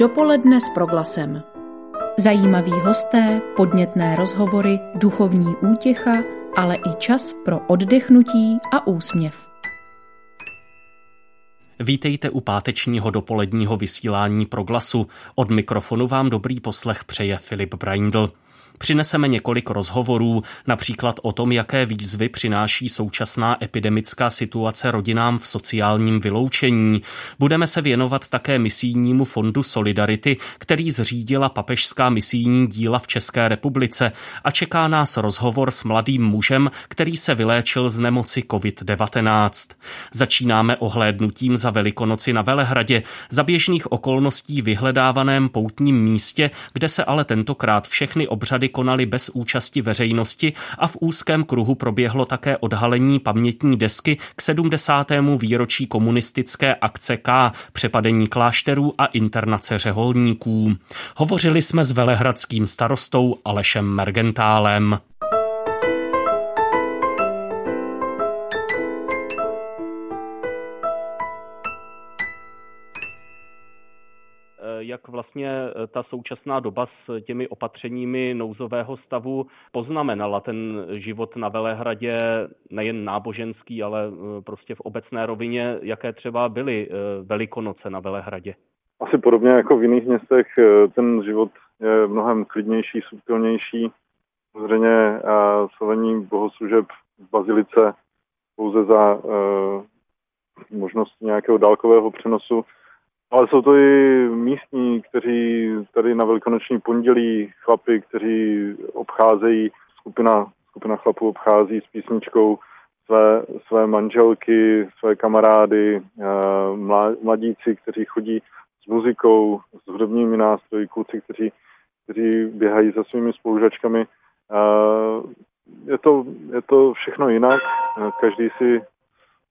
Dopoledne s Proglasem. Zajímaví hosté, podnětné rozhovory, duchovní útěcha, ale i čas pro oddechnutí a úsměv. Vítejte u pátečního dopoledního vysílání Proglasu. Od mikrofonu vám dobrý poslech přeje Filip Breindl. Přineseme několik rozhovorů, například o tom, jaké výzvy přináší současná epidemická situace rodinám v sociálním vyloučení. Budeme se věnovat také misijnímu fondu Solidarity, který zřídila papežská misijní díla v České republice, a čeká nás rozhovor s mladým mužem, který se vyléčil z nemoci COVID-19. Začínáme ohlédnutím za Velikonoci na Velehradě, za běžných okolností vyhledávaném poutním místě, kde se ale tentokrát všechny obřady konali bez účasti veřejnosti a v úzkém kruhu proběhlo také odhalení pamětní desky k 70. výročí komunistické akce K, přepadení klášterů a internace řeholníků. Hovořili jsme s velehradským starostou Alešem Mergentálem. Jak vlastně ta současná doba s těmi opatřeními nouzového stavu poznamenala ten život na Velehradě, nejen náboženský, ale prostě v obecné rovině, jaké třeba byly Velikonoce na Velehradě? Asi podobně jako v jiných městech, ten život je mnohem klidnější, subtilnější. Samozřejmě slavení bohoslužeb v bazilice pouze za možnost nějakého dálkového přenosu. Ale jsou to i místní, kteří tady na velikonoční pondělí, chlapi, kteří obcházejí, skupina chlapů obchází s písničkou své manželky, své kamarády, mladíci, kteří chodí s muzikou, s hudebními nástroji, kluci, kteří běhají za svými spolužačkami. Je to všechno jinak, každý si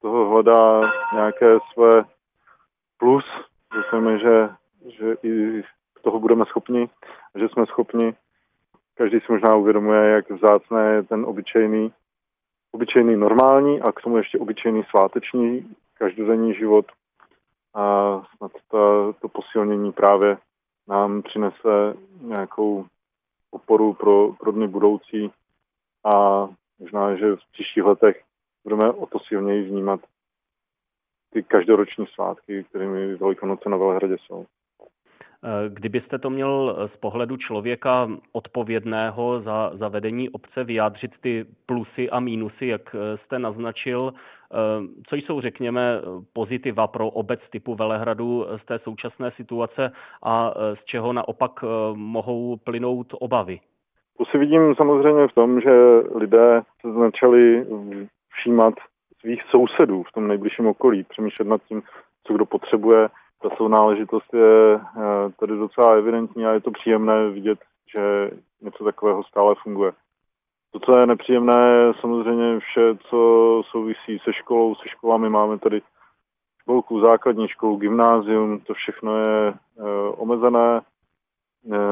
toho hledá nějaké své plus. Myslím, že i toho budeme schopni, že jsme schopni. Každý si možná uvědomuje, jak vzácné je ten obyčejný normální a k tomu ještě obyčejný sváteční každodenní život. A snad to posílnění právě nám přinese nějakou oporu pro dny budoucí a možná, že v příštích letech budeme o to silněji vnímat ty každoroční svátky, kterými Velikonoce na Velehradě jsou. Kdybyste to měl z pohledu člověka odpovědného za vedení obce vyjádřit ty plusy a mínusy, jak jste naznačil, co jsou, řekněme, pozitiva pro obec typu Velehradu z té současné situace a z čeho naopak mohou plynout obavy? Plusy vidím samozřejmě v tom, že lidé se začali všímat svých sousedů v tom nejbližším okolí, přemýšlet nad tím, co kdo potřebuje. Ta sounáležitost je tady docela evidentní a je to příjemné vidět, že něco takového stále funguje. To, co je nepříjemné, je samozřejmě vše, co souvisí se školou, se školami. Máme tady školku, základní školu, gymnázium, to všechno je omezené.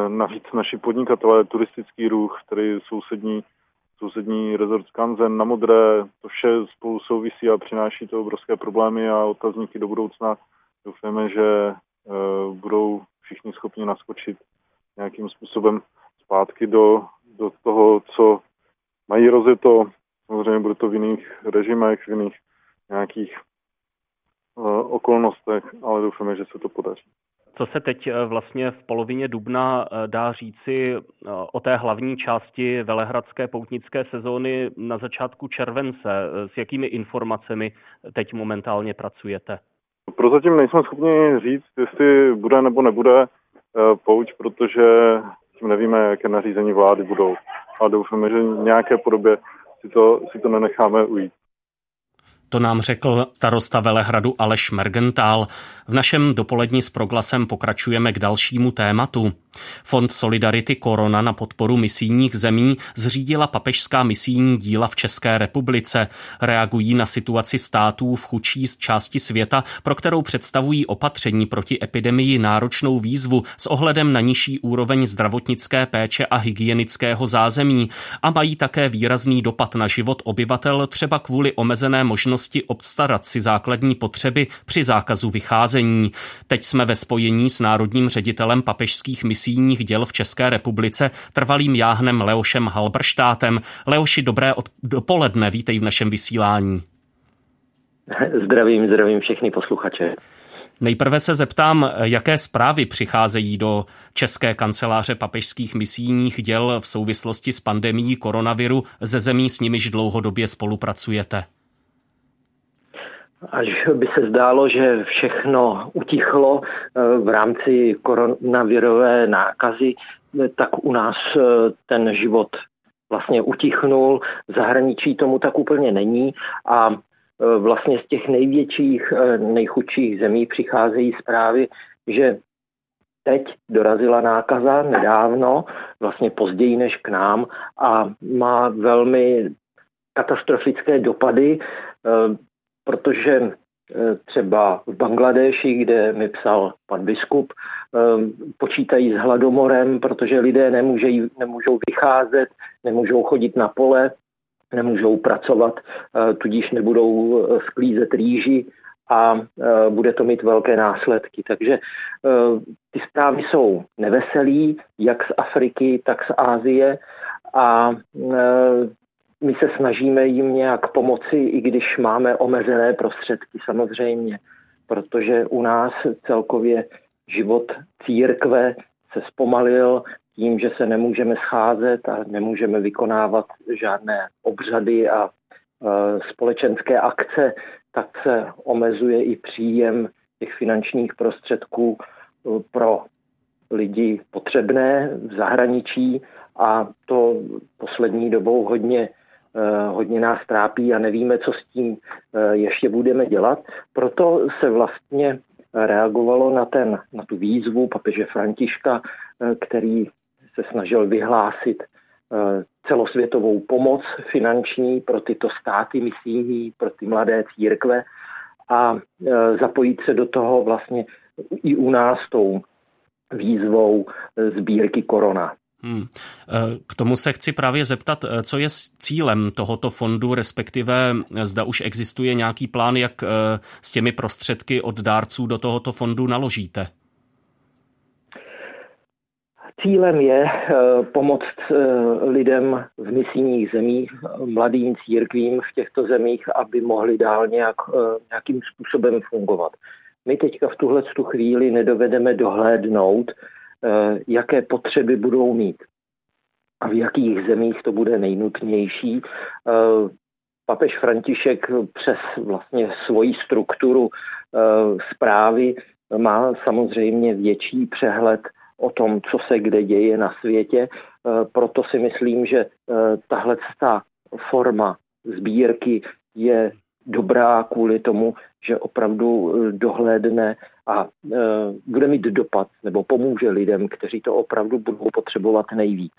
Navíc naši podnikatelé, turistický ruch, který sousední rezort Skanzen na Modré, to vše spolu souvisí a přináší to obrovské problémy a otazníky do budoucna. Doufáme, že budou všichni schopni naskočit nějakým způsobem zpátky do toho, co mají rozjeto. Samozřejmě bude to v jiných režimech, v jiných nějakých okolnostech, ale doufáme, že se to podaří. Co se teď vlastně v polovině dubna dá říci o té hlavní části velehradské poutnické sezóny na začátku července? S jakými informacemi teď momentálně pracujete? Prozatím nejsme schopni říct, jestli bude nebo nebude pouť, protože tím nevíme, jaké nařízení vlády budou. A doufáme, že v nějaké podobě si to nenecháme ujít. To nám řekl starosta Velehradu Aleš Mergentál. V našem dopoledni s Proglasem pokračujeme k dalšímu tématu. Fond Solidarity Korona na podporu misijních zemí zřídila papežská misijní díla v České republice. Reagují na situaci států v chudší části světa, pro kterou představují opatření proti epidemii náročnou výzvu s ohledem na nižší úroveň zdravotnické péče a hygienického zázemí a mají také výrazný dopad na život obyvatel, třeba kvůli omezené možnosti schopnosti obstarat si základní potřeby při zákazu vycházení. Teď jsme ve spojení s národním ředitelem papežských misijních děl v České republice, trvalým jáhnem Leošem Halbrštátem. Leoši, dobré dopoledne, vítej v našem vysílání. Zdravím všechny posluchače. Nejprve se zeptám, jaké zprávy přicházejí do České kanceláře papežských misijních děl v souvislosti s pandemií koronaviru ze zemí, s nimiž dlouhodobě spolupracujete. Až by se zdálo, že všechno utichlo v rámci koronavirové nákazy, tak u nás ten život vlastně utichnul, v zahraničí tomu tak úplně není a vlastně z těch největších, nejchudších zemí přicházejí zprávy, že teď dorazila nákaza nedávno, vlastně později než k nám a má velmi katastrofické dopady, protože třeba v Bangladeši, kde mi psal pan biskup, počítají s hladomorem, protože lidé nemůžou vycházet, nemůžou chodit na pole, nemůžou pracovat, tudíž nebudou sklízet rýži a bude to mít velké následky. Takže ty zprávy jsou neveselí, jak z Afriky, tak z Asie a my se snažíme jim nějak pomoci, i když máme omezené prostředky samozřejmě, protože u nás celkově život církve se zpomalil, tím, že se nemůžeme scházet a nemůžeme vykonávat žádné obřady a společenské akce, tak se omezuje i příjem těch finančních prostředků pro lidi potřebné v zahraničí a to poslední dobou hodně nás trápí a nevíme, co s tím ještě budeme dělat. Proto se vlastně reagovalo na tu výzvu papeže Františka, který se snažil vyhlásit celosvětovou pomoc finanční pro tyto státy misijní, pro ty mladé církve a zapojit se do toho vlastně i u nás tou výzvou sbírky korona. K tomu se chci právě zeptat, co je cílem tohoto fondu, respektive zda už existuje nějaký plán, jak s těmi prostředky od dárců do tohoto fondu naložíte? Cílem je pomoct lidem v misijních zemích, mladým církvím v těchto zemích, aby mohli dál nějakým způsobem fungovat. My teďka v tuhle chvíli nedovedeme dohlédnout, jaké potřeby budou mít a v jakých zemích to bude nejnutnější. Papež František přes vlastně svoji strukturu zprávy má samozřejmě větší přehled o tom, co se kde děje na světě. Proto si myslím, že tahle forma sbírky je dobrá kvůli tomu, že opravdu dohlédne a bude mít dopad nebo pomůže lidem, kteří to opravdu budou potřebovat nejvíc.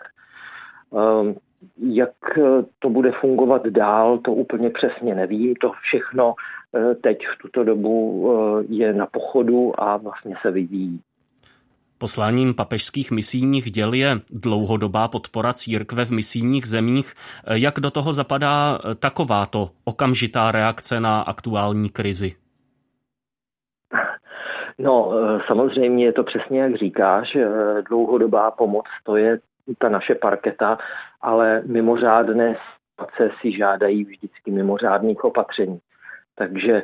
Jak to bude fungovat dál, to úplně přesně nevím. To všechno teď v tuto dobu je na pochodu a vlastně se vyvíjí. Posláním papežských misijních děl je dlouhodobá podpora církve v misijních zemích. Jak do toho zapadá takováto okamžitá reakce na aktuální krizi? No, samozřejmě je to přesně, jak říkáš. Dlouhodobá pomoc, to je ta naše parketa, ale mimořádné situace si žádají vždycky mimořádných opatření. Takže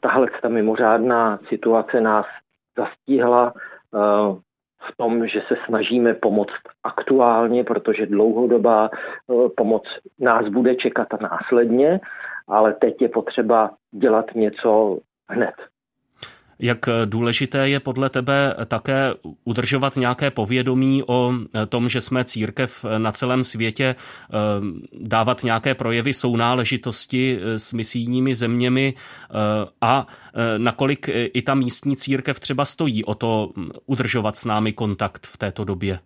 tahle ta mimořádná situace nás zastihla v tom, že se snažíme pomoct aktuálně, protože dlouhodobá pomoc nás bude čekat následně, ale teď je potřeba dělat něco hned. Jak důležité je podle tebe také udržovat nějaké povědomí o tom, že jsme církev na celém světě, dávat nějaké projevy sounáležitosti s misijními zeměmi a nakolik i ta místní církev třeba stojí o to udržovat s námi kontakt v této době?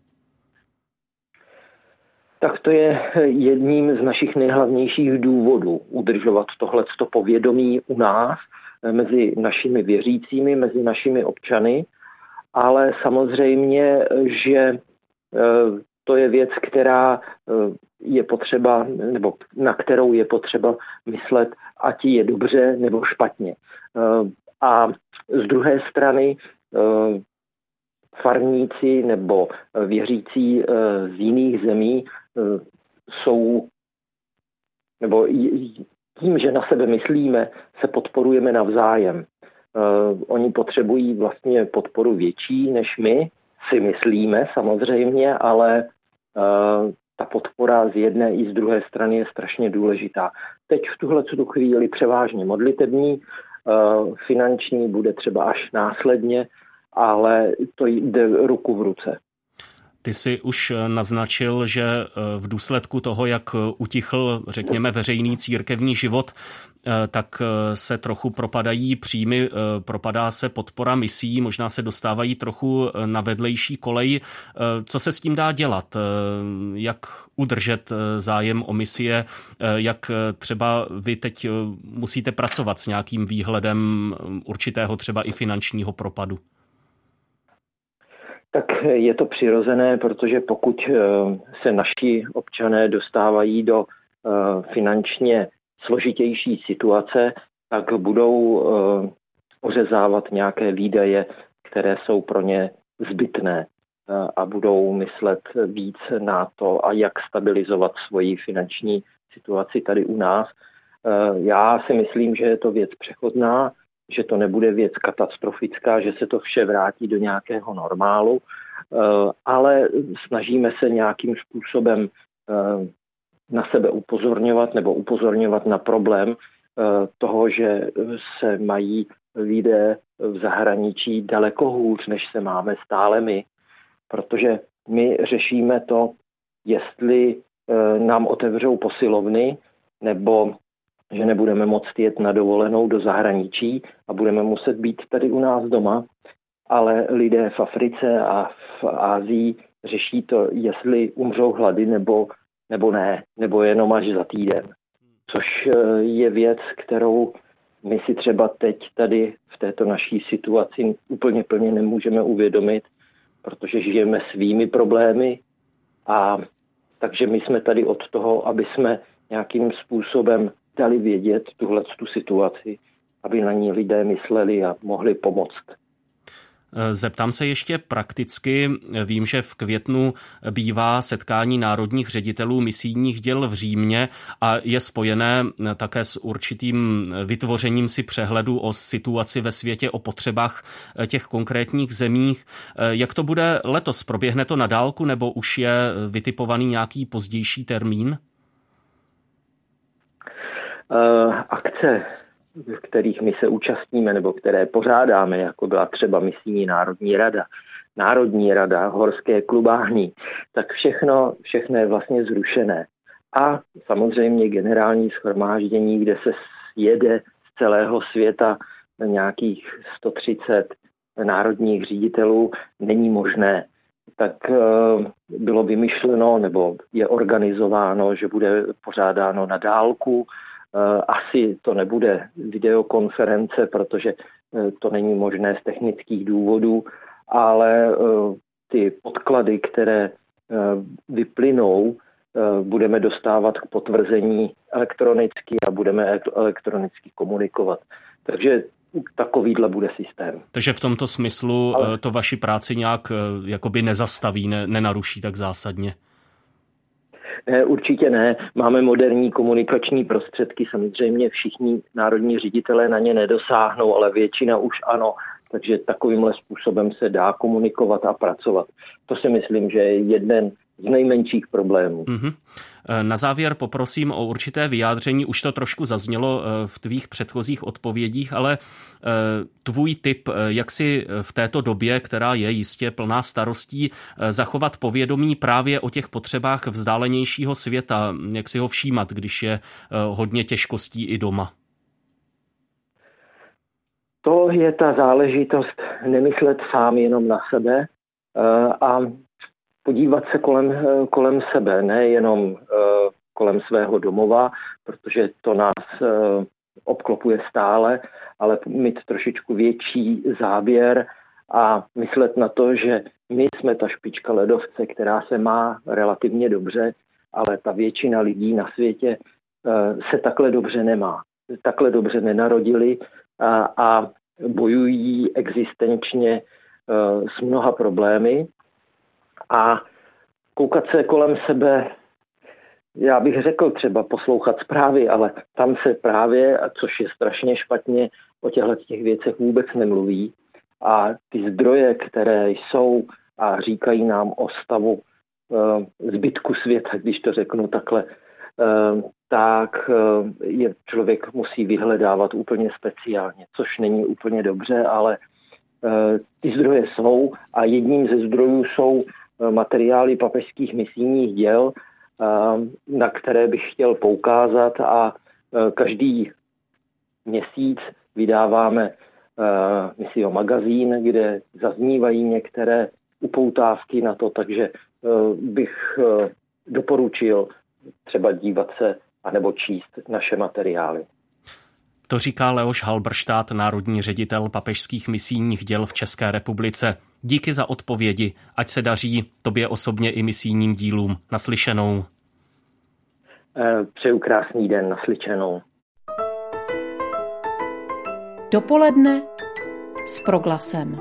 Tak to je jedním z našich nejhlavnějších důvodů udržovat tohleto povědomí u nás, mezi našimi věřícími, mezi našimi občany, ale samozřejmě, že to je věc, která je potřeba, nebo na kterou je potřeba myslet, ať je dobře nebo špatně. A z druhé strany farníci nebo věřící z jiných zemí jsou, nebo tím, že na sebe myslíme, se podporujeme navzájem. Oni potřebují vlastně podporu větší než my, si myslíme samozřejmě, ale ta podpora z jedné i z druhé strany je strašně důležitá. Teď v tuhle chvíli převážně modlitební, finanční bude třeba až následně, ale to jde ruku v ruce. Ty jsi už naznačil, že v důsledku toho, jak utichl, řekněme, veřejný církevní život, tak se trochu propadají příjmy, propadá se podpora misí, možná se dostávají trochu na vedlejší kolej. Co se s tím dá dělat? Jak udržet zájem o misie? Jak třeba vy teď musíte pracovat s nějakým výhledem určitého třeba i finančního propadu? Tak je to přirozené, protože pokud se naši občané dostávají do finančně složitější situace, tak budou ořezávat nějaké výdaje, které jsou pro ně zbytné a budou myslet víc na to, a jak stabilizovat svoji finanční situaci tady u nás. Já si myslím, že je to věc přechodná, že to nebude věc katastrofická, že se to vše vrátí do nějakého normálu, ale snažíme se nějakým způsobem na sebe upozorňovat nebo upozorňovat na problém toho, že se mají lidé v zahraničí daleko hůř, než se máme stále my, protože my řešíme to, jestli nám otevřou posilovny nebo že nebudeme moct jet na dovolenou do zahraničí a budeme muset být tady u nás doma, ale lidé v Africe a v Asii řeší to, jestli umřou hlady nebo ne, nebo jenom až za týden. Což je věc, kterou my si třeba teď tady v této naší situaci úplně plně nemůžeme uvědomit, protože žijeme svými problémy, a takže my jsme tady od toho, aby jsme nějakým způsobem dali vědět tuhle tu situaci, aby na ní lidé mysleli a mohli pomoct. Zeptám se ještě prakticky. Vím, že v květnu bývá setkání národních ředitelů misijních děl v Římě a je spojené také s určitým vytvořením si přehledu o situaci ve světě, o potřebách těch konkrétních zemích. Jak to bude letos? Proběhne to na dálku, nebo už je vytipovaný nějaký pozdější termín? Akce, v kterých my se účastníme nebo které pořádáme, jako byla třeba misijní Národní rada, horské klubáhní, tak všechno je vlastně zrušené. A samozřejmě generální shromáždění, kde se sjede z celého světa nějakých 130 národních ředitelů, není možné. Tak bylo vymyšleno nebo je organizováno, že bude pořádáno na dálku. Asi to nebude videokonference, protože to není možné z technických důvodů, ale ty podklady, které vyplynou, budeme dostávat k potvrzení elektronicky a budeme elektronicky komunikovat. Takže takovýhle bude systém. Takže v tomto smyslu to vaši práci nějak jakoby nezastaví, nenaruší tak zásadně? Ne, určitě ne. Máme moderní komunikační prostředky, samozřejmě všichni národní ředitelé na ně nedosáhnou, ale většina už ano, takže takovýmhle způsobem se dá komunikovat a pracovat. To si myslím, že je jeden z nejmenších problémů. Mm-hmm. Na závěr poprosím o určité vyjádření. Už to trošku zaznělo v tvých předchozích odpovědích, ale tvůj tip, jak si v této době, která je jistě plná starostí, zachovat povědomí právě o těch potřebách vzdálenějšího světa, jak si ho všímat, když je hodně těžkostí i doma? To je ta záležitost nemyslet sám jenom na sebe a podívat se kolem sebe, nejenom kolem svého domova, protože to nás obklopuje stále, ale mít trošičku větší záběr a myslet na to, že my jsme ta špička ledovce, která se má relativně dobře, ale ta většina lidí na světě se takhle dobře nemá. Takhle dobře nenarodili a bojují existenčně s mnoha problémy. A koukat se kolem sebe, já bych řekl třeba poslouchat zprávy, ale tam se právě, což je strašně špatně, o těchto věcech vůbec nemluví. A ty zdroje, které jsou a říkají nám o stavu zbytku světa, když to řeknu takhle, tak je člověk musí vyhledávat úplně speciálně, což není úplně dobře, ale ty zdroje jsou a jedním ze zdrojů jsou materiály papežských misijních děl, na které bych chtěl poukázat a každý měsíc vydáváme misijní magazín, kde zaznívají některé upoutávky na to, takže bych doporučil třeba dívat se anebo číst naše materiály. To říká Leoš Halbrštát, národní ředitel papežských misijních děl v České republice. Díky za odpovědi, ať se daří tobě osobně i misijním dílům. Naslyšenou. Přeju krásný den, naslyšenou. Dopoledne s Proglasem.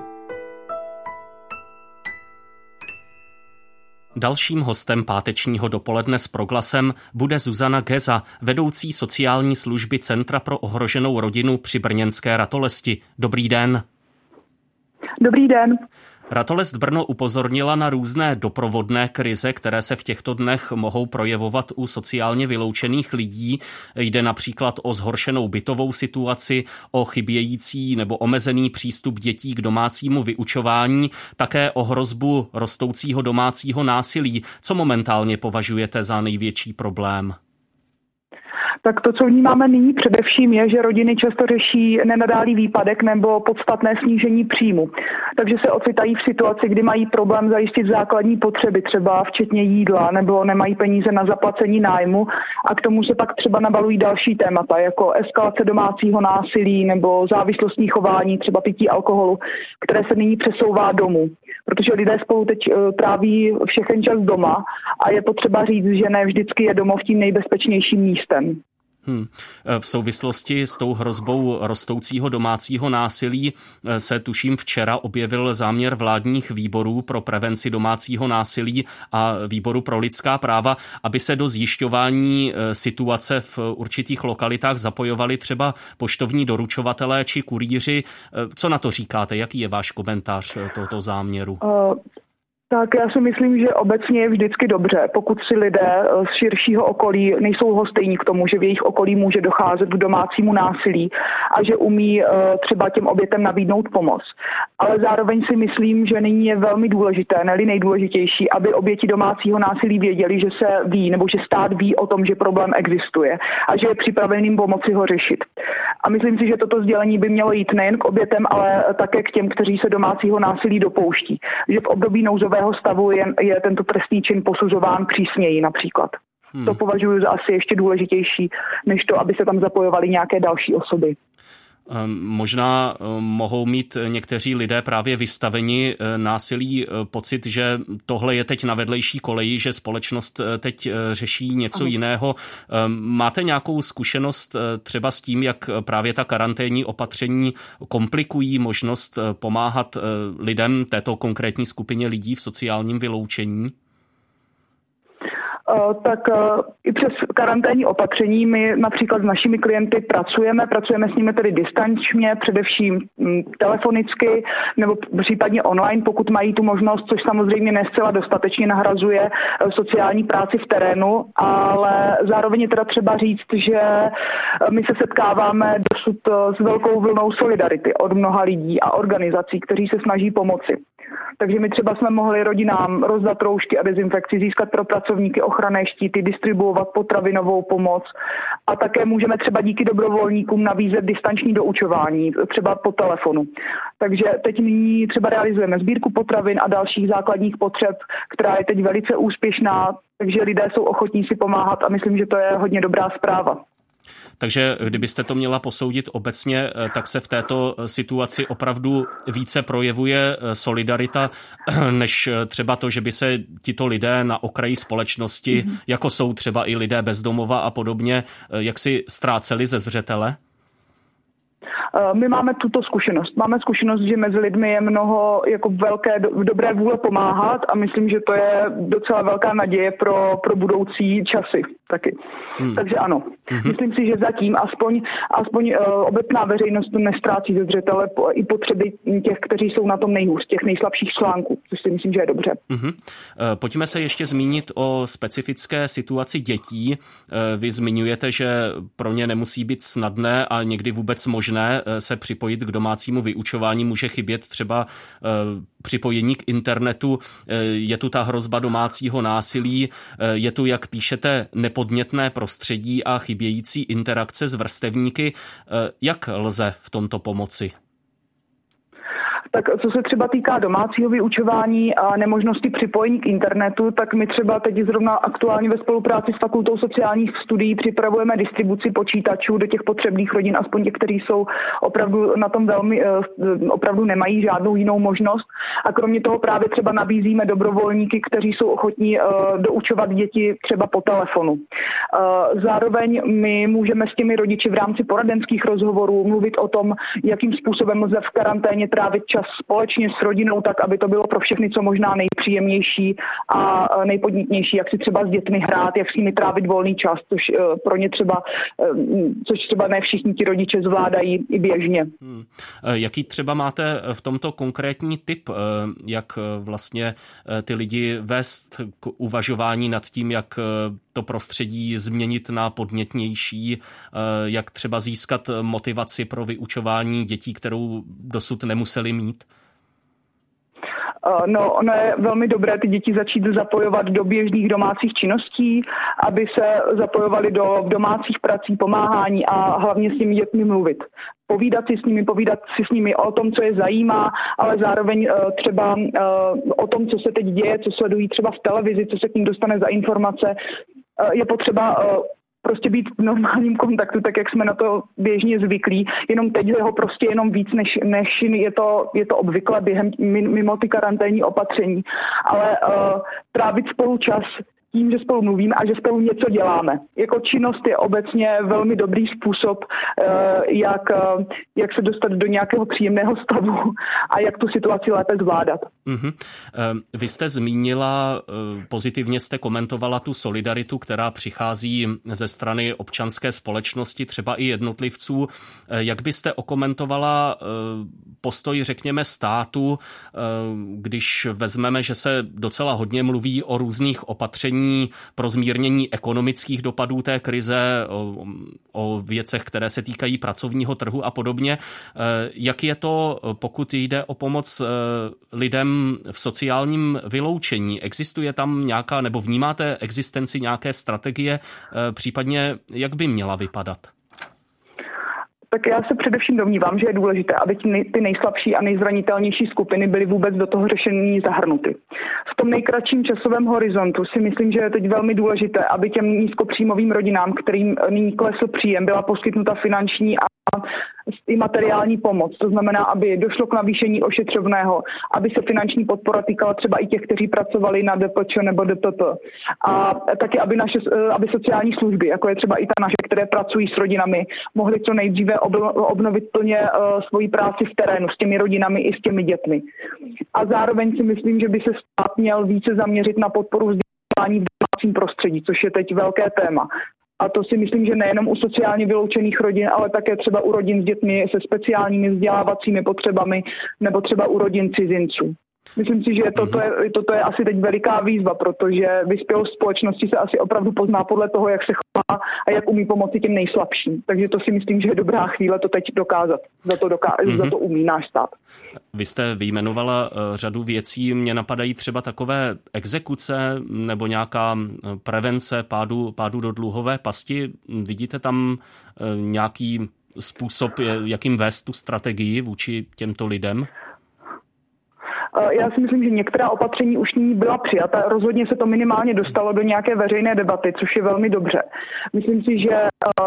Dalším hostem pátečního dopoledne s Proglasem bude Zuzana Geza, vedoucí sociální služby Centra pro ohroženou rodinu při brněnské Ratolesti. Dobrý den. Dobrý den. Ratolest Brno upozornila na různé doprovodné krize, které se v těchto dnech mohou projevovat u sociálně vyloučených lidí. Jde například o zhoršenou bytovou situaci, o chybějící nebo omezený přístup dětí k domácímu vyučování, také o hrozbu rostoucího domácího násilí. Co momentálně považujete za největší problém? Tak to, co vnímáme nyní především, je, že rodiny často řeší nenadálý výpadek nebo podstatné snížení příjmu. Takže se ocitají v situaci, kdy mají problém zajistit základní potřeby, třeba včetně jídla, nebo nemají peníze na zaplacení nájmu a k tomu se pak třeba nabalují další témata, jako eskalace domácího násilí nebo závislostní chování, třeba pití alkoholu, které se nyní přesouvá domů. Protože lidé spolu teď tráví všechen čas doma a je potřeba říct, že ne vždycky je domov tím nejbezpečnějším místem. V souvislosti s tou hrozbou rostoucího domácího násilí se tuším včera objevil záměr vládních výborů pro prevenci domácího násilí a výboru pro lidská práva, aby se do zjišťování situace v určitých lokalitách zapojovali třeba poštovní doručovatelé či kurýři. Co na to říkáte? Jaký je váš komentář tohoto záměru? Tak já si myslím, že obecně je vždycky dobře, pokud si lidé z širšího okolí nejsou lhostejní k tomu, že v jejich okolí může docházet k domácímu násilí a že umí třeba těm obětem nabídnout pomoc. Ale zároveň si myslím, že nyní je velmi důležité, ne-li nejdůležitější, aby oběti domácího násilí věděli, že se ví nebo že stát ví o tom, že problém existuje a že je připraveným pomoci ho řešit. A myslím si, že toto sdělení by mělo jít nejen k obětem, ale také k těm, kteří se domácího násilí dopouští, že v období nouzového stavu je tento trestný čin posuzován přísněji například. To považuji za asi ještě důležitější, než to, aby se tam zapojovaly nějaké další osoby. Možná mohou mít někteří lidé právě vystaveni násilí pocit, že tohle je teď na vedlejší koleji, že společnost teď řeší něco jiného. Máte nějakou zkušenost třeba s tím, jak právě ta karanténní opatření komplikují možnost pomáhat lidem této konkrétní skupině lidí v sociálním vyloučení? Tak i přes karanténní opatření my například s našimi klienty pracujeme s nimi tedy distančně, především telefonicky nebo případně online, pokud mají tu možnost, což samozřejmě ne zcela dostatečně nahrazuje sociální práci v terénu, ale zároveň je teda třeba říct, že my se setkáváme dosud s velkou vlnou solidarity od mnoha lidí a organizací, kteří se snaží pomoci. Takže my třeba jsme mohli rodinám rozdat roušky a dezinfekci, získat pro pracovníky ochranné štíty, distribuovat potravinovou pomoc a také můžeme třeba díky dobrovolníkům nabízet distanční doučování, třeba po telefonu. Takže teď nyní třeba realizujeme sbírku potravin a dalších základních potřeb, která je teď velice úspěšná, takže lidé jsou ochotní si pomáhat a myslím, že to je hodně dobrá zpráva. Takže kdybyste to měla posoudit obecně, tak se v této situaci opravdu více projevuje solidarita, než třeba to, že by se tito lidé na okraji společnosti, jako jsou třeba i lidé bezdomova a podobně, jak si ztráceli ze zřetele? My máme tuto zkušenost. Máme zkušenost, že mezi lidmi je mnoho jako velké dobré vůle pomáhat a myslím, že to je docela velká naděje pro budoucí časy taky. Takže ano. Myslím si, že zatím aspoň obecná veřejnost nestrácí ze zřetele i potřeby těch, kteří jsou na tom nejhůř, těch nejslabších článků, což si myslím, že je dobře. Pojďme se ještě zmínit o specifické situaci dětí. Vy zmiňujete, že pro ně nemusí být snadné a někdy vůbec možné se připojit k domácímu vyučování, může chybět třeba připojení k internetu, je tu ta hrozba domácího násilí, je tu, jak píšete, nepodnětné prostředí a chybějící interakce s vrstevníky. Jak lze v tomto pomoci? Tak co se třeba týká domácího vyučování a nemožnosti připojení k internetu, tak my třeba teď zrovna aktuálně ve spolupráci s Fakultou sociálních studií připravujeme distribuci počítačů do těch potřebných rodin, aspoň těch, kteří jsou opravdu na tom velmi, opravdu nemají žádnou jinou možnost. A kromě toho právě třeba nabízíme dobrovolníky, kteří jsou ochotní doučovat děti třeba po telefonu. Zároveň my můžeme s těmi rodiči v rámci poradenských rozhovorů mluvit o tom, jakým způsobem lze v karanténě trávit čas společně s rodinou, tak aby to bylo pro všechny co možná nejpříjemnější a nejpodnětnější, jak si třeba s dětmi hrát, jak s nimi trávit volný čas, což pro ně třeba, ne všichni ti rodiče zvládají i běžně. Jaký třeba máte v tomto konkrétní tip, jak vlastně ty lidi vést k uvažování nad tím, jak to prostředí změnit na podnětnější, jak třeba získat motivaci pro vyučování dětí, kterou dosud nemuseli mít? No, ono je velmi dobré ty děti začít zapojovat do běžných domácích činností, aby se zapojovali do domácích prací, pomáhání a hlavně s těmi dětmi mluvit. Povídat si s nimi o tom, co je zajímá, ale zároveň třeba o tom, co se teď děje, co sledují třeba v televizi, co se k nim dostane za informace. Je potřeba prostě být v normálním kontaktu, tak jak jsme na to běžně zvyklí. Jenom teď je ho prostě jenom víc, než je to obvykle během mimo ty karanténní opatření. Ale trávit spolu čas tím, že spolu mluvíme a že spolu něco děláme. Jako činnost je obecně velmi dobrý způsob, jak se dostat do nějakého příjemného stavu a jak tu situaci lépe zvládat. Vy jste zmínila, pozitivně jste komentovala tu solidaritu, která přichází ze strany občanské společnosti, třeba i jednotlivců. Jak byste okomentovala postoj, řekněme, státu, když vezmeme, že se docela hodně mluví o různých opatření pro zmírnění ekonomických dopadů té krize, o věcech, které se týkají pracovního trhu a podobně. Jak je to, pokud jde o pomoc lidem v sociálním vyloučení? Existuje tam nějaká, nebo vnímáte existenci nějaké strategie, případně jak by měla vypadat? Tak já se především domnívám, že je důležité, aby ty nejslabší a nejzranitelnější skupiny byly vůbec do toho řešení zahrnuty. V tom nejkratším časovém horizontu si myslím, že je teď velmi důležité, aby těm nízkopříjmovým rodinám, kterým nyní klesl příjem, byla poskytnuta finanční a i materiální pomoc. To znamená, aby došlo k navýšení ošetřovného, aby se finanční podpora týkala třeba i těch, kteří pracovali na DPČ nebo DPP. A taky, aby sociální služby, jako je třeba i ta naše, které pracují s rodinami, mohly co nejdříve obnovit plně svoji práci v terénu s těmi rodinami i s těmi dětmi. A zároveň si myslím, že by se stát měl více zaměřit na podporu vzdělávání v domácím prostředí, což je teď velké téma. A to si myslím, že nejenom u sociálně vyloučených rodin, ale také třeba u rodin s dětmi se speciálními vzdělávacími potřebami nebo třeba u rodin cizinců. Myslím si, že toto je asi teď veliká výzva, protože vyspělost společnosti se asi opravdu pozná podle toho, jak se chová a jak umí pomoci těm nejslabším. Takže to si myslím, že je dobrá chvíle to teď dokázat. Za to umí náš stát. Vy jste vyjmenovala řadu věcí. Mně napadají třeba takové exekuce nebo nějaká prevence pádu do dluhové pasti. Vidíte tam nějaký způsob, jakým vést tu strategii vůči těmto lidem? Já si myslím, že některá opatření už nyní byla přijata. Rozhodně se to minimálně dostalo do nějaké veřejné debaty, což je velmi dobře. Myslím si, že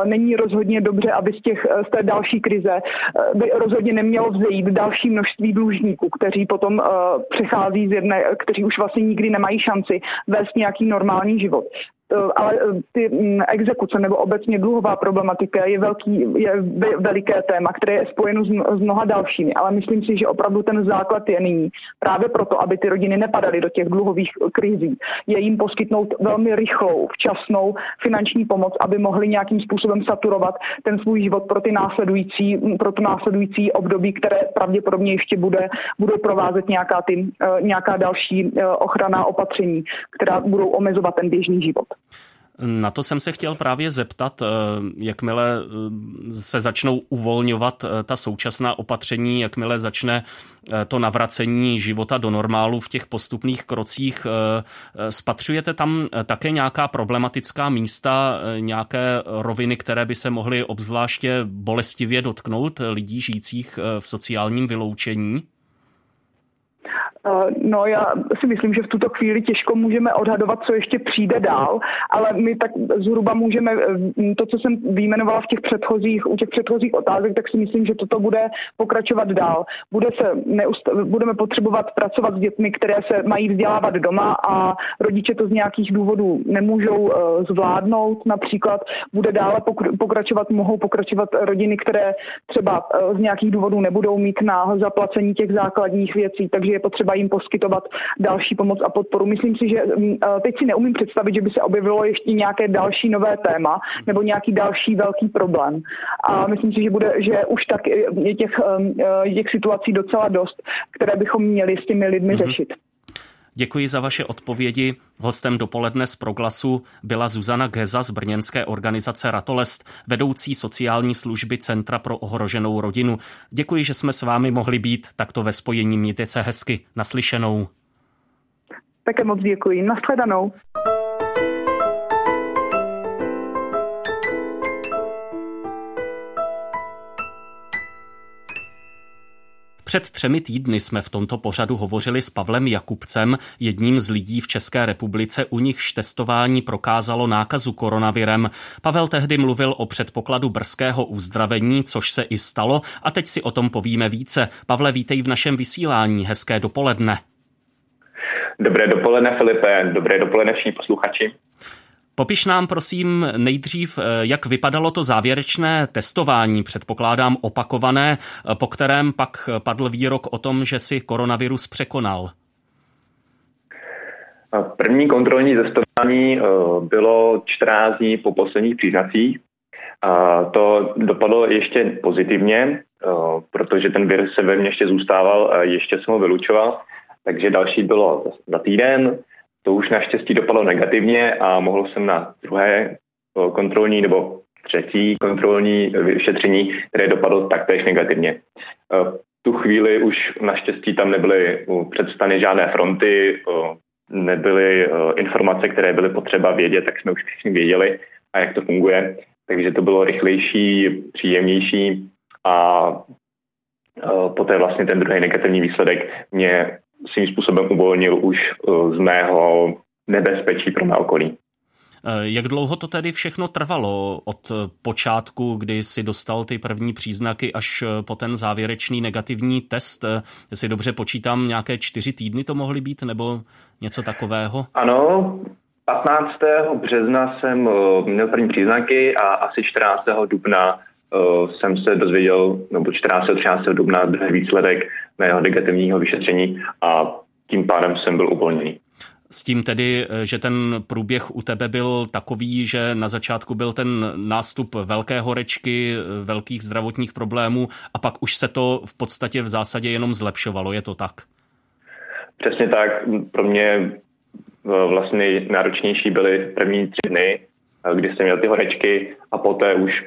není rozhodně dobře, aby z té další krize by rozhodně nemělo vzejít další množství dlužníků, kteří potom přechází kteří už vlastně nikdy nemají šanci vést nějaký normální život. Ale ty exekuce nebo obecně dluhová problematika je veliké téma, které je spojeno s mnoha dalšími, ale myslím si, že opravdu ten základ je nyní. Právě proto, aby ty rodiny nepadaly do těch dluhových krizí, je jim poskytnout velmi rychlou, včasnou finanční pomoc, aby mohli nějakým způsobem saturovat ten svůj život pro to následující období, které pravděpodobně ještě budou provázet nějaká další ochranná opatření, která budou omezovat ten běžný život. Na to jsem se chtěl právě zeptat, jakmile se začnou uvolňovat ta současná opatření, jakmile začne to navracení života do normálu v těch postupných krocích, spatřujete tam také nějaká problematická místa, nějaké roviny, které by se mohly obzvláště bolestivě dotknout lidí žijících v sociálním vyloučení? No, já si myslím, že v tuto chvíli těžko můžeme odhadovat, co ještě přijde dál, ale my tak zhruba můžeme, to, co jsem vyjmenovala u těch předchozích otázek, tak si myslím, že toto bude pokračovat dál. Budeme potřebovat pracovat s dětmi, které se mají vzdělávat doma a rodiče to z nějakých důvodů nemůžou zvládnout. Například bude dále mohou pokračovat rodiny, které třeba z nějakých důvodů nebudou mít na zaplacení těch základních věcí, takže je potřeba jim poskytovat další pomoc a podporu. Myslím si, že teď si neumím představit, že by se objevilo ještě nějaké další nové téma nebo nějaký další velký problém. A myslím si, že už tak je těch situací docela dost, které bychom měli s těmi lidmi řešit. Děkuji za vaše odpovědi. Hostem dopoledne z Proglasu byla Zuzana Geza z brněnské organizace Ratolest, vedoucí sociální služby Centra pro ohroženou rodinu. Děkuji, že jsme s vámi mohli být takto ve spojení. Mějte se hezky. Naslyšenou. Také moc děkuji. Nashledanou. Před 3 týdny jsme v tomto pořadu hovořili s Pavlem Jakubcem, jedním z lidí v České republice, u nichž testování prokázalo nákazu koronavirem. Pavel tehdy mluvil o předpokladu brzkého uzdravení, což se i stalo, a teď si o tom povíme více. Pavle, vítej v našem vysílání. Hezké dopoledne. Dobré dopoledne, Filipe. Dobré dopoledne všichni posluchači. Popiš nám prosím nejdřív, jak vypadalo to závěrečné testování, předpokládám opakované, po kterém pak padl výrok o tom, že si koronavirus překonal. První kontrolní testování bylo 14 dní po posledních příznacích. To dopadlo ještě pozitivně, protože ten virus se ve mně ještě zůstával, ještě jsem ho vylučoval, takže další bylo za týden. To už naštěstí dopadlo negativně a mohl jsem na druhé kontrolní nebo třetí kontrolní vyšetření, které dopadlo taktéž negativně. V tu chvíli už naštěstí tam nebyly představeny žádné fronty, nebyly informace, které byly potřeba vědět, tak jsme už všichni věděli, a jak to funguje. Takže to bylo rychlejší, příjemnější a poté vlastně ten druhý negativní výsledek mě svým způsobem uvolnil už z mého nebezpečí pro mé okolí. Jak dlouho to tedy všechno trvalo od počátku, kdy si dostal ty první příznaky, až po ten závěrečný negativní test? Jestli dobře počítám, nějaké 4 týdny to mohly být, nebo něco takového? Ano, 15. března jsem měl první příznaky a asi 14. dubna jsem se dozvěděl, nebo 14. 13. dubna výsledek mého negativního vyšetření a tím pádem jsem byl uvolněný. S tím tedy, že ten průběh u tebe byl takový, že na začátku byl ten nástup velké horečky, velkých zdravotních problémů a pak už se to v podstatě v zásadě jenom zlepšovalo, je to tak? Přesně tak, pro mě vlastně náročnější byly první 3 dny, kdy jsem měl ty horečky a poté už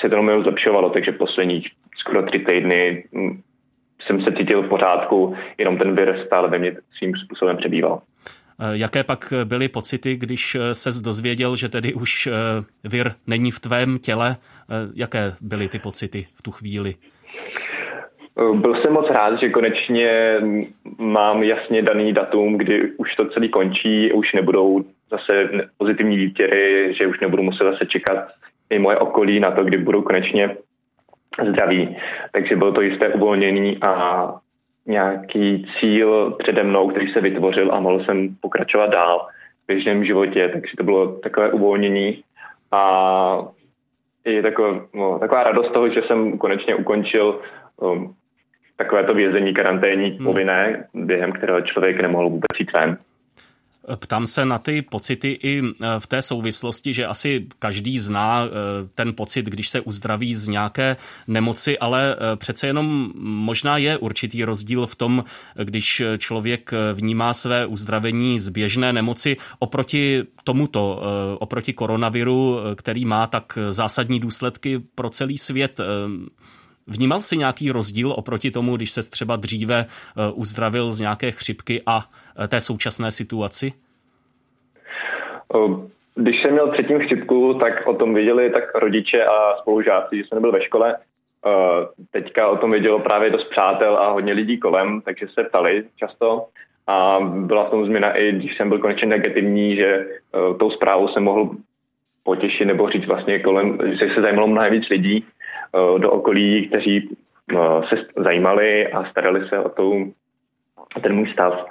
se to jenom zlepšovalo, takže posledních skoro 3 týdny jsem se cítil v pořádku, jenom ten virus stále ve mně svým způsobem přebýval. Jaké pak byly pocity, když ses dozvěděl, že tedy už vir není v tvém těle? Jaké byly ty pocity v tu chvíli? Byl jsem moc rád, že konečně mám jasně daný datum, kdy už to celý končí, už nebudou zase pozitivní výtěry, že už nebudu muset zase čekat i moje okolí na to, kdy budu konečně zdraví. Takže bylo to jisté uvolnění a nějaký cíl přede mnou, který se vytvořil a mohl jsem pokračovat dál v běžném životě, takže to bylo takové uvolnění a je taková radost toho, že jsem konečně ukončil takovéto vězení karanténní povinné, během kterého člověk nemohl vůbec jít ven. Ptám se na ty pocity i v té souvislosti, že asi každý zná ten pocit, když se uzdraví z nějaké nemoci, ale přece jenom možná je určitý rozdíl v tom, když člověk vnímá své uzdravení z běžné nemoci oproti tomuto, oproti koronaviru, který má tak zásadní důsledky pro celý svět. Vnímal jsi nějaký rozdíl oproti tomu, když se třeba dříve uzdravil z nějaké chřipky a té současné situaci? Když jsem měl předtím chřipku, tak o tom věděli tak rodiče a spolužáci, že jsem nebyl ve škole. Teďka o tom vědělo právě dost přátel a hodně lidí kolem, takže se ptali často. A byla v tom změna i když jsem byl konečně negativní, že tou zprávou jsem mohl potěšit nebo říct vlastně kolem, že se zajímalo mnohem víc lidí do okolí, kteří se zajímali a starali se o ten můj stav.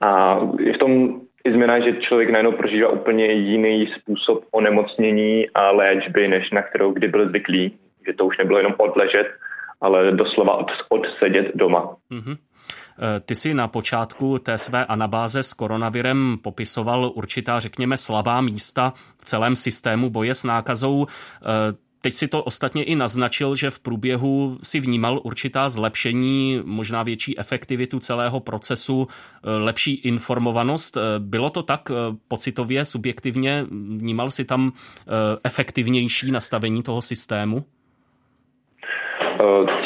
A je v tom i změna, že člověk najednou prožívá úplně jiný způsob onemocnění a léčby, než na kterou kdy byl zvyklý. Že to už nebylo jenom odležet, ale doslova odsedět doma. Mm-hmm. Ty si na počátku té své anabáze s koronavirem popisoval určitá, řekněme, slabá místa v celém systému boje s nákazou. Teď si to ostatně i naznačil, že v průběhu si vnímal určitá zlepšení, možná větší efektivitu celého procesu, lepší informovanost. Bylo to tak pocitově, subjektivně? Vnímal si tam efektivnější nastavení toho systému?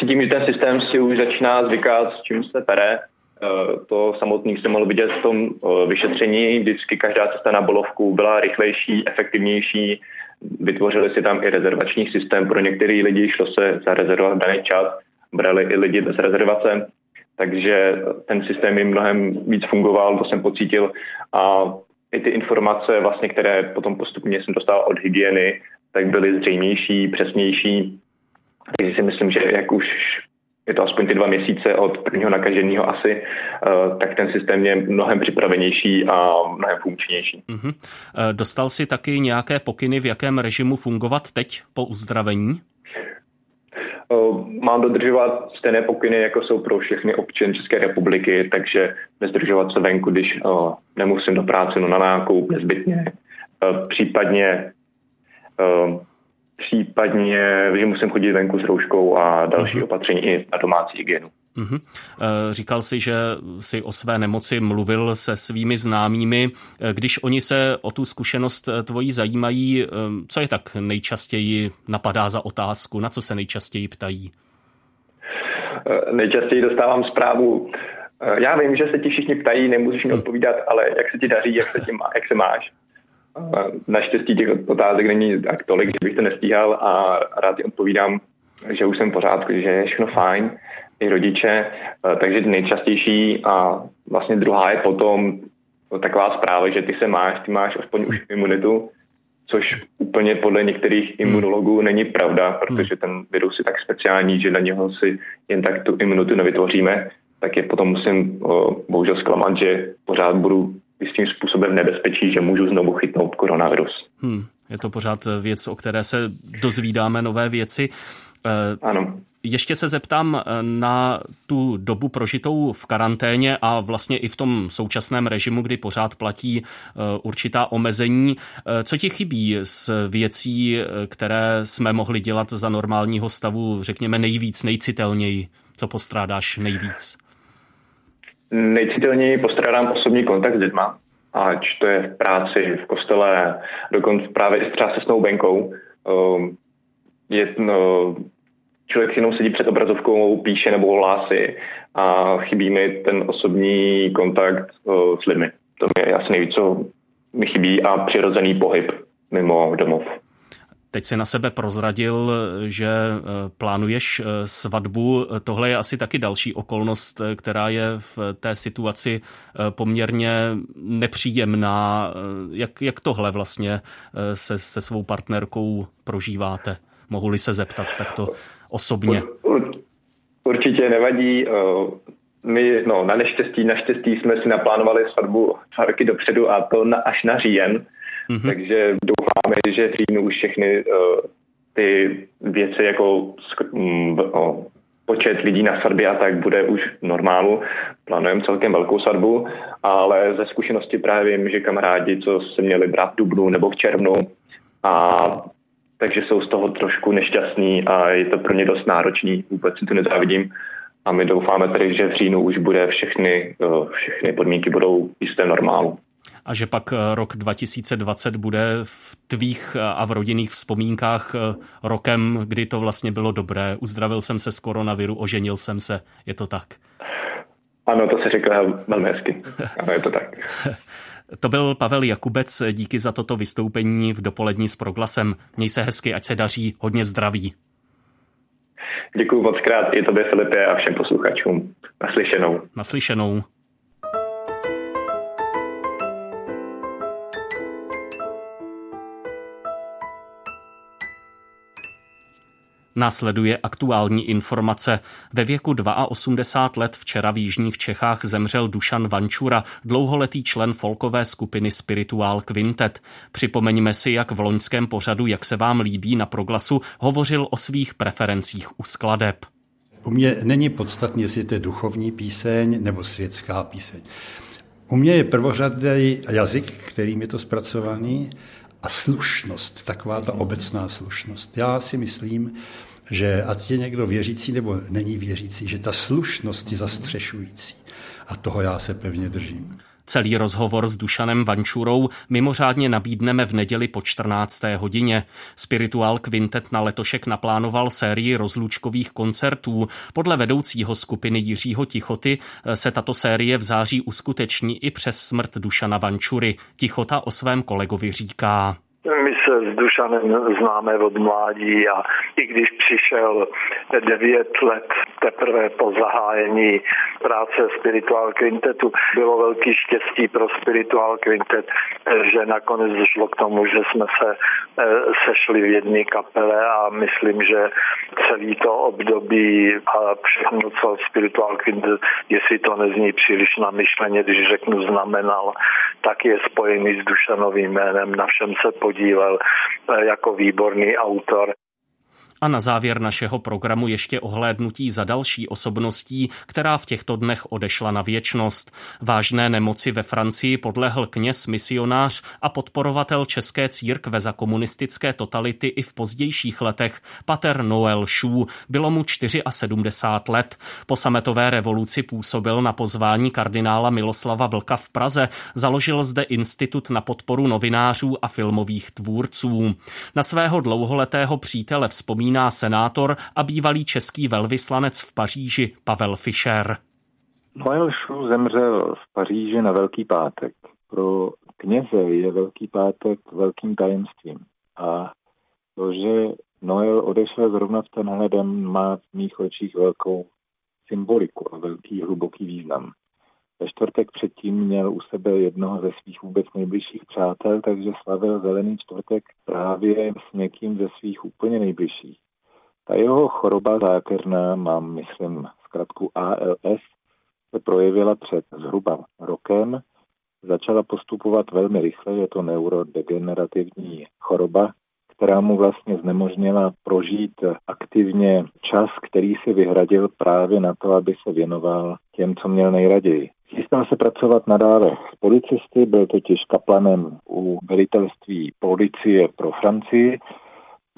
Cítím, že ten systém si už začíná zvykat, s čím se pere. To samotný jsem mohl vidět v tom vyšetření. Vždycky každá cesta na bolovku byla rychlejší, efektivnější. Vytvořili si tam i rezervační systém. Pro některý lidi šlo se zarezervovat daný čas, brali i lidi bez rezervace, takže ten systém jim mnohem víc fungoval, to jsem pocítil. A i ty informace, vlastně, které potom postupně jsem dostal od hygieny, tak byly zřejmější, přesnější. Takže si myslím, že jak už je to aspoň ty 2 měsíce od prvního nakaženého asi, tak ten systém je mnohem připravenější a mnohem funkčnější. Mm-hmm. Dostal jsi taky nějaké pokyny, v jakém režimu fungovat teď po uzdravení? Mám dodržovat stejné pokyny, jako jsou pro všechny občany České republiky, takže nezdržovat se venku, když nemusím do práce, no na nákup nezbytně. Případně, že musím chodit venku s rouškou a další opatření i na domácí hygienu. Mm-hmm. Říkal jsi, že jsi o své nemoci mluvil se svými známými. Když oni se o tu zkušenost tvoji zajímají, co je tak nejčastěji napadá za otázku? Na co se nejčastěji ptají? Nejčastěji dostávám zprávu. Já vím, že se ti všichni ptají, nemůžeš mi odpovídat, ale jak se ti daří, jak se máš? Naštěstí těch otázek není tak tolik, že bych to nestíhal a rád odpovídám, že už jsem v pořádku, že je všechno fajn, i rodiče, takže nejčastější a vlastně druhá je potom taková zpráva, že ty máš aspoň už imunitu, což úplně podle některých imunologů není pravda, protože ten virus je tak speciální, že na něho si jen tak tu imunitu nevytvoříme, tak je potom musím bohužel zklamat, že pořád budu jistým způsobem nebezpečí, že můžu znovu chytnout koronavirus. Je to pořád věc, o které se dozvídáme nové věci. Ano. Ještě se zeptám na tu dobu prožitou v karanténě a vlastně i v tom současném režimu, kdy pořád platí určitá omezení. Co ti chybí z věcí, které jsme mohli dělat za normálního stavu, řekněme nejvíc, nejcitelněji? Co postrádáš nejvíc? Nejcitelněji postrádám osobní kontakt s lidma, ať to je v práci, v kostele, dokonce právě třeba se snou venkou. Člověk jenom sedí před obrazovkou, píše nebo volá si a chybí mi ten osobní kontakt s lidmi. To je asi nejvíc, co mi chybí a přirozený pohyb mimo domov. Teď jsi na sebe prozradil, že plánuješ svatbu. Tohle je asi taky další okolnost, která je v té situaci poměrně nepříjemná. Jak tohle vlastně se svou partnerkou prožíváte? Mohu-li se zeptat takto osobně? Určitě nevadí. My, naštěstí jsme si naplánovali svatbu 2 roky dopředu a to až na říjen. Mm-hmm. Takže doufáme, že v říjnu už všechny ty věci, jako počet lidí na svatbě a tak, bude už v normálu. Plánujeme celkem velkou svatbu, ale ze zkušenosti právě vím, že kamarádi, co se měli brát v dubnu nebo v červnu, a takže jsou z toho trošku nešťastní a je to pro ně dost náročný, vůbec si to nezávidím. A my doufáme tedy, že v říjnu už bude všechny podmínky budou jisté normálu. A že pak rok 2020 bude v tvých a v rodinných vzpomínkách rokem, kdy to vlastně bylo dobré. Uzdravil jsem se z koronaviru, oženil jsem se. Je to tak? Ano, to se řekla velmi hezky. Ano, je to tak. To byl Pavel Jakubec. Díky za toto vystoupení v dopolední s Proglasem. Měj se hezky, ať se daří, hodně zdraví. Děkuju moc krát i tobě, Filipe, a všem posluchačům. Naslyšenou. Naslyšenou. Následuje aktuální informace. Ve věku 82 let včera v jižních Čechách zemřel Dušan Vančura, dlouholetý člen folkové skupiny Spirituál Quintet. Připomeňme si, jak v loňském pořadu Jak se vám líbí na Proglasu hovořil o svých preferencích u skladeb. U mě není podstatné, jestli to je duchovní píseň nebo světská píseň. U mě je prvořadý jazyk, kterým je to zpracovaný, a slušnost, taková ta obecná slušnost. Já si myslím, že ať je někdo věřící nebo není věřící, že ta slušnost je zastřešující. A toho já se pevně držím. Celý rozhovor s Dušanem Vančurou mimořádně nabídneme v neděli po 14. hodině. Spirituál Quintet na letošek naplánoval sérii rozlučkových koncertů. Podle vedoucího skupiny Jiřího Tichoty se tato série v září uskuteční i přes smrt Dušana Vančury. Tichota o svém kolegovi říká. My se s Dušanem známe od mládí a i když přišel 9 let teprve po zahájení práce Spirituál Quintetu, bylo velký štěstí pro Spirituál Quintet, že nakonec došlo k tomu, že jsme se sešli v jedné kapele a myslím, že celý to období a všechno, co Spirituál Quintet, jestli to nezní příliš namyšleně, když řeknu znamenal, tak je spojený s Dušanovým jménem, na všem se podílel jako výborný autor. A na závěr našeho programu ještě ohlédnutí za další osobností, která v těchto dnech odešla na věčnost. Vážné nemoci ve Francii podlehl kněz, misionář a podporovatel české církve za komunistické totality i v pozdějších letech, pater Noel Schuh. Bylo mu 74 let. Po sametové revoluci působil na pozvání kardinála Miloslava Vlka v Praze, založil zde institut na podporu novinářů a filmových tvůrců. Na svého dlouholetého přítele vzpomíná senátor a bývalý český velvyslanec v Paříži Pavel Fischer. Noel Schuh zemřel v Paříži na Velký pátek. Pro kněze je Velký pátek velkým tajemstvím. A to, že Noel odešel zrovna v tenhle den, má v mých očích velkou symboliku a velký hluboký význam. Ve čtvrtek předtím měl u sebe jednoho ze svých vůbec nejbližších přátel, takže slavil Zelený čtvrtek právě s někým ze svých úplně nejbližších. Ta jeho choroba zákerná, mám myslím zkratku ALS, se projevila před zhruba rokem, začala postupovat velmi rychle, je to neurodegenerativní choroba, která mu vlastně znemožnila prožít aktivně čas, který si vyhradil právě na to, aby se věnoval těm, co měl nejraději. Chystal se pracovat nadále s policisty, byl totiž kaplanem u velitelství policie pro Francii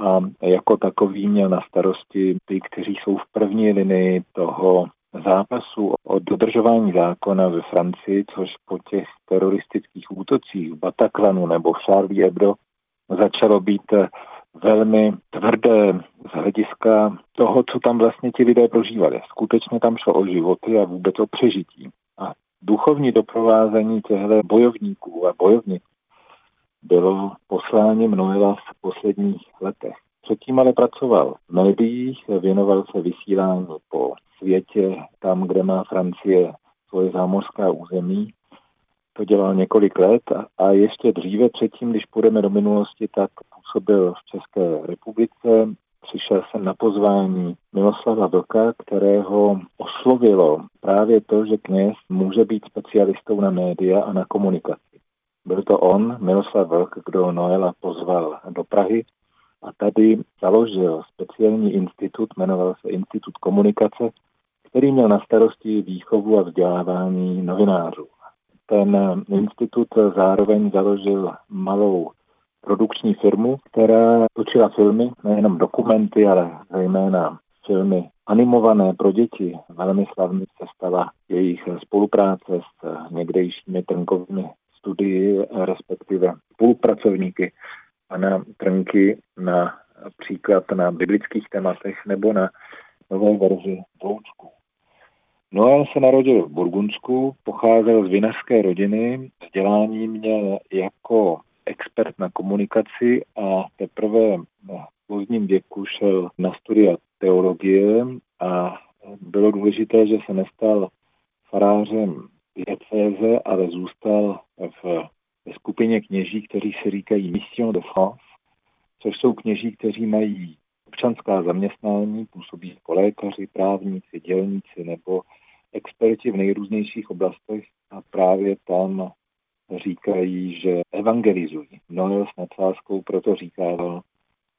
a jako takový měl na starosti ty, kteří jsou v první linii toho zápasu o dodržování zákona ve Francii, což po těch teroristických útocích v Bataclanu nebo v Charlie Hebdo začalo být velmi tvrdé z hlediska toho, co tam vlastně ti lidé prožívali. Skutečně tam šlo o životy a vůbec o přežití. A duchovní doprovázení těchto bojovníků a bojovnic byl posláním Noela v posledních letech. Předtím ale pracoval v médiích, věnoval se vysílání po světě, tam, kde má Francie svoje zámořská území. To dělal několik let a ještě dříve předtím, když půjdeme do minulosti, tak působil v České republice. Přišel jsem na pozvání Miloslava Vlka, kterého oslovilo právě to, že kněz může být specialistou na média a na komunikaci. Byl to on, Miloslav Vlk, kdo Noela pozval do Prahy a tady založil speciální institut, jmenoval se Institut komunikace, který měl na starosti výchovu a vzdělávání novinářů. Ten institut zároveň založil malou produkční firmu, která točila filmy, nejenom dokumenty, ale zejména filmy animované pro děti. Velmi slavný se stala jejich spolupráce s někdejšími Trnkovými studii, respektive spolupracovníky a na Trnky, například na biblických tématech nebo na novou verzi Vloučku. Noel se narodil v Burgundsku, pocházel z vinařské rodiny, vzdělání měl jako expert na komunikaci a teprve v pozdním věku šel na studia teologie a bylo důležité, že se nestal farářem diecéze, ale zůstal ve skupině kněží, kteří se říkají Mission de France, což jsou kněží, kteří mají občanská zaměstnání, působí jako lékaři, právníci, dělníci nebo experti v nejrůznějších oblastech a právě tam říkají, že evangelizují. Noel s nadsázkou proto říkával,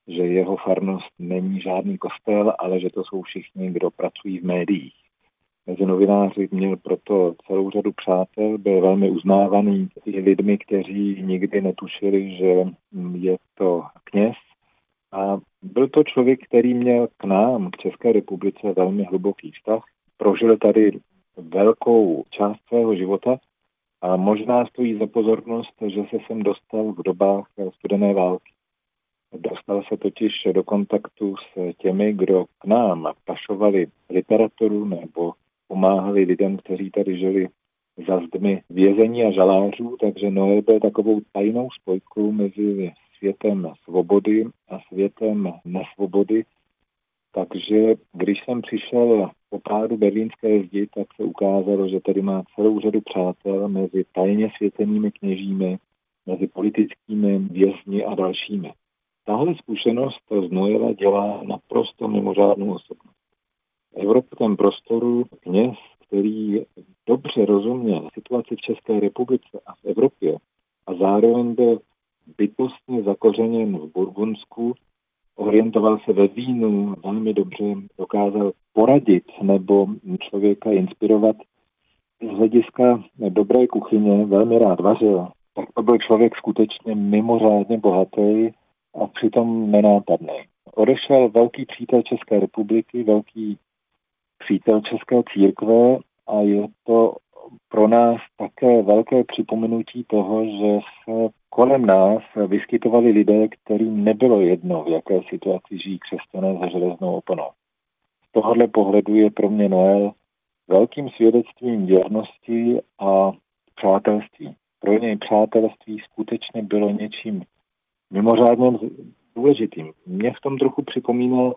že jeho farnost není žádný kostel, ale že to jsou všichni, kdo pracují v médiích. Mezi novináři měl proto celou řadu přátel, byl velmi uznávaný i lidmi, kteří nikdy netušili, že je to kněz. A byl to člověk, který měl k nám, k České republice, velmi hluboký vztah. Prožil tady velkou část svého života a možná stojí za pozornost, že se sem dostal v dobách studené války. Dostal se totiž do kontaktu s těmi, kdo k nám pašovali literaturu nebo pomáhali lidem, kteří tady žili za zdmi vězení a žalářů, takže Noel byl takovou tajnou spojkou mezi světem svobody a světem nesvobody. Takže když jsem přišel po pádu berlínské zdi, tak se ukázalo, že tady má celou řadu přátel mezi tajně svěcenými kněžími, mezi politickými vězni a dalšími. Tahle zkušenost z Noela dělá naprosto mimořádnou osobnost. V evropském prostoru kněz, který dobře rozuměl situaci v České republice a v Evropě a zároveň byl bytostně zakořeněn v Burgundsku, orientoval se ve vínu, velmi dobře dokázal poradit nebo člověka inspirovat. Z hlediska dobré kuchyně velmi rád vařil. Tak to byl člověk skutečně mimořádně bohatý a přitom nenápadný. Odešel velký přítel České republiky, velký přítel České církve a je to pro nás také velké připomenutí toho, že se kolem nás vyskytovali lidé, kterým nebylo jedno, v jaké situaci žijí křesťané za železnou oponou. Z tohohle pohledu je pro mě Noel velkým svědectvím věrnosti a přátelství. Pro něj přátelství skutečně bylo něčím mimořádně důležitým. Mě v tom trochu připomínal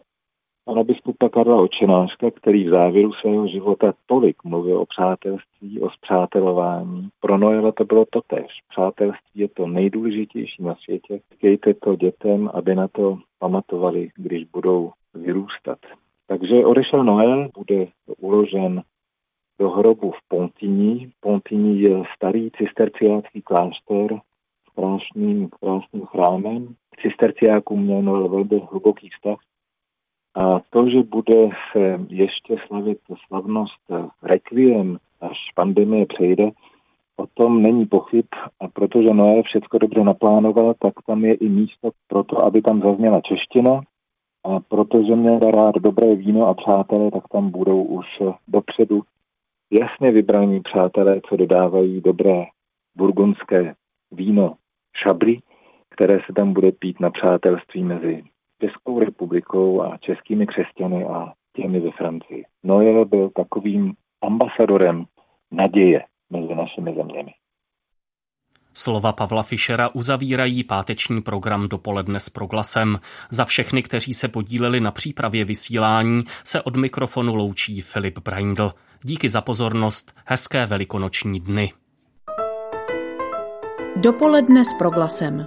pana biskupa Karla Očenářka, který v závěru svého života tolik mluvil o přátelství, o zpřátelování. Pro Noela to bylo totéž. Přátelství je to nejdůležitější na světě. Říkejte to dětem, aby na to pamatovali, když budou vyrůstat. Takže odešel Noel, bude uložen do hrobu v Pontigny. Pontigny je starý cisterciácký klášter s krásným chrámem. K cisterciáku měl Noel velmi hluboký vztah. A to, že bude se ještě slavit slavnost Requiem, až pandemie přejde, o tom není pochyb. A protože Noel všechno dobře naplánoval, tak tam je i místo pro to, aby tam zazněla čeština. A protože měl rád dobré víno a přátelé, tak tam budou už dopředu jasně vybraní přátelé, co dodávají dobré burgundské víno Chablis, které se tam bude pít na přátelství mezi Českou republikou a českými křesťany a těmi ve Francii. Noel byl takovým ambasadorem naděje mezi našimi zeměmi. Slova Pavla Fischera uzavírají páteční program Dopoledne s Proglasem. Za všechny, kteří se podíleli na přípravě vysílání, se od mikrofonu loučí Filip Breindl. Díky za pozornost, hezké velikonoční dny. Dopoledne s Proglasem.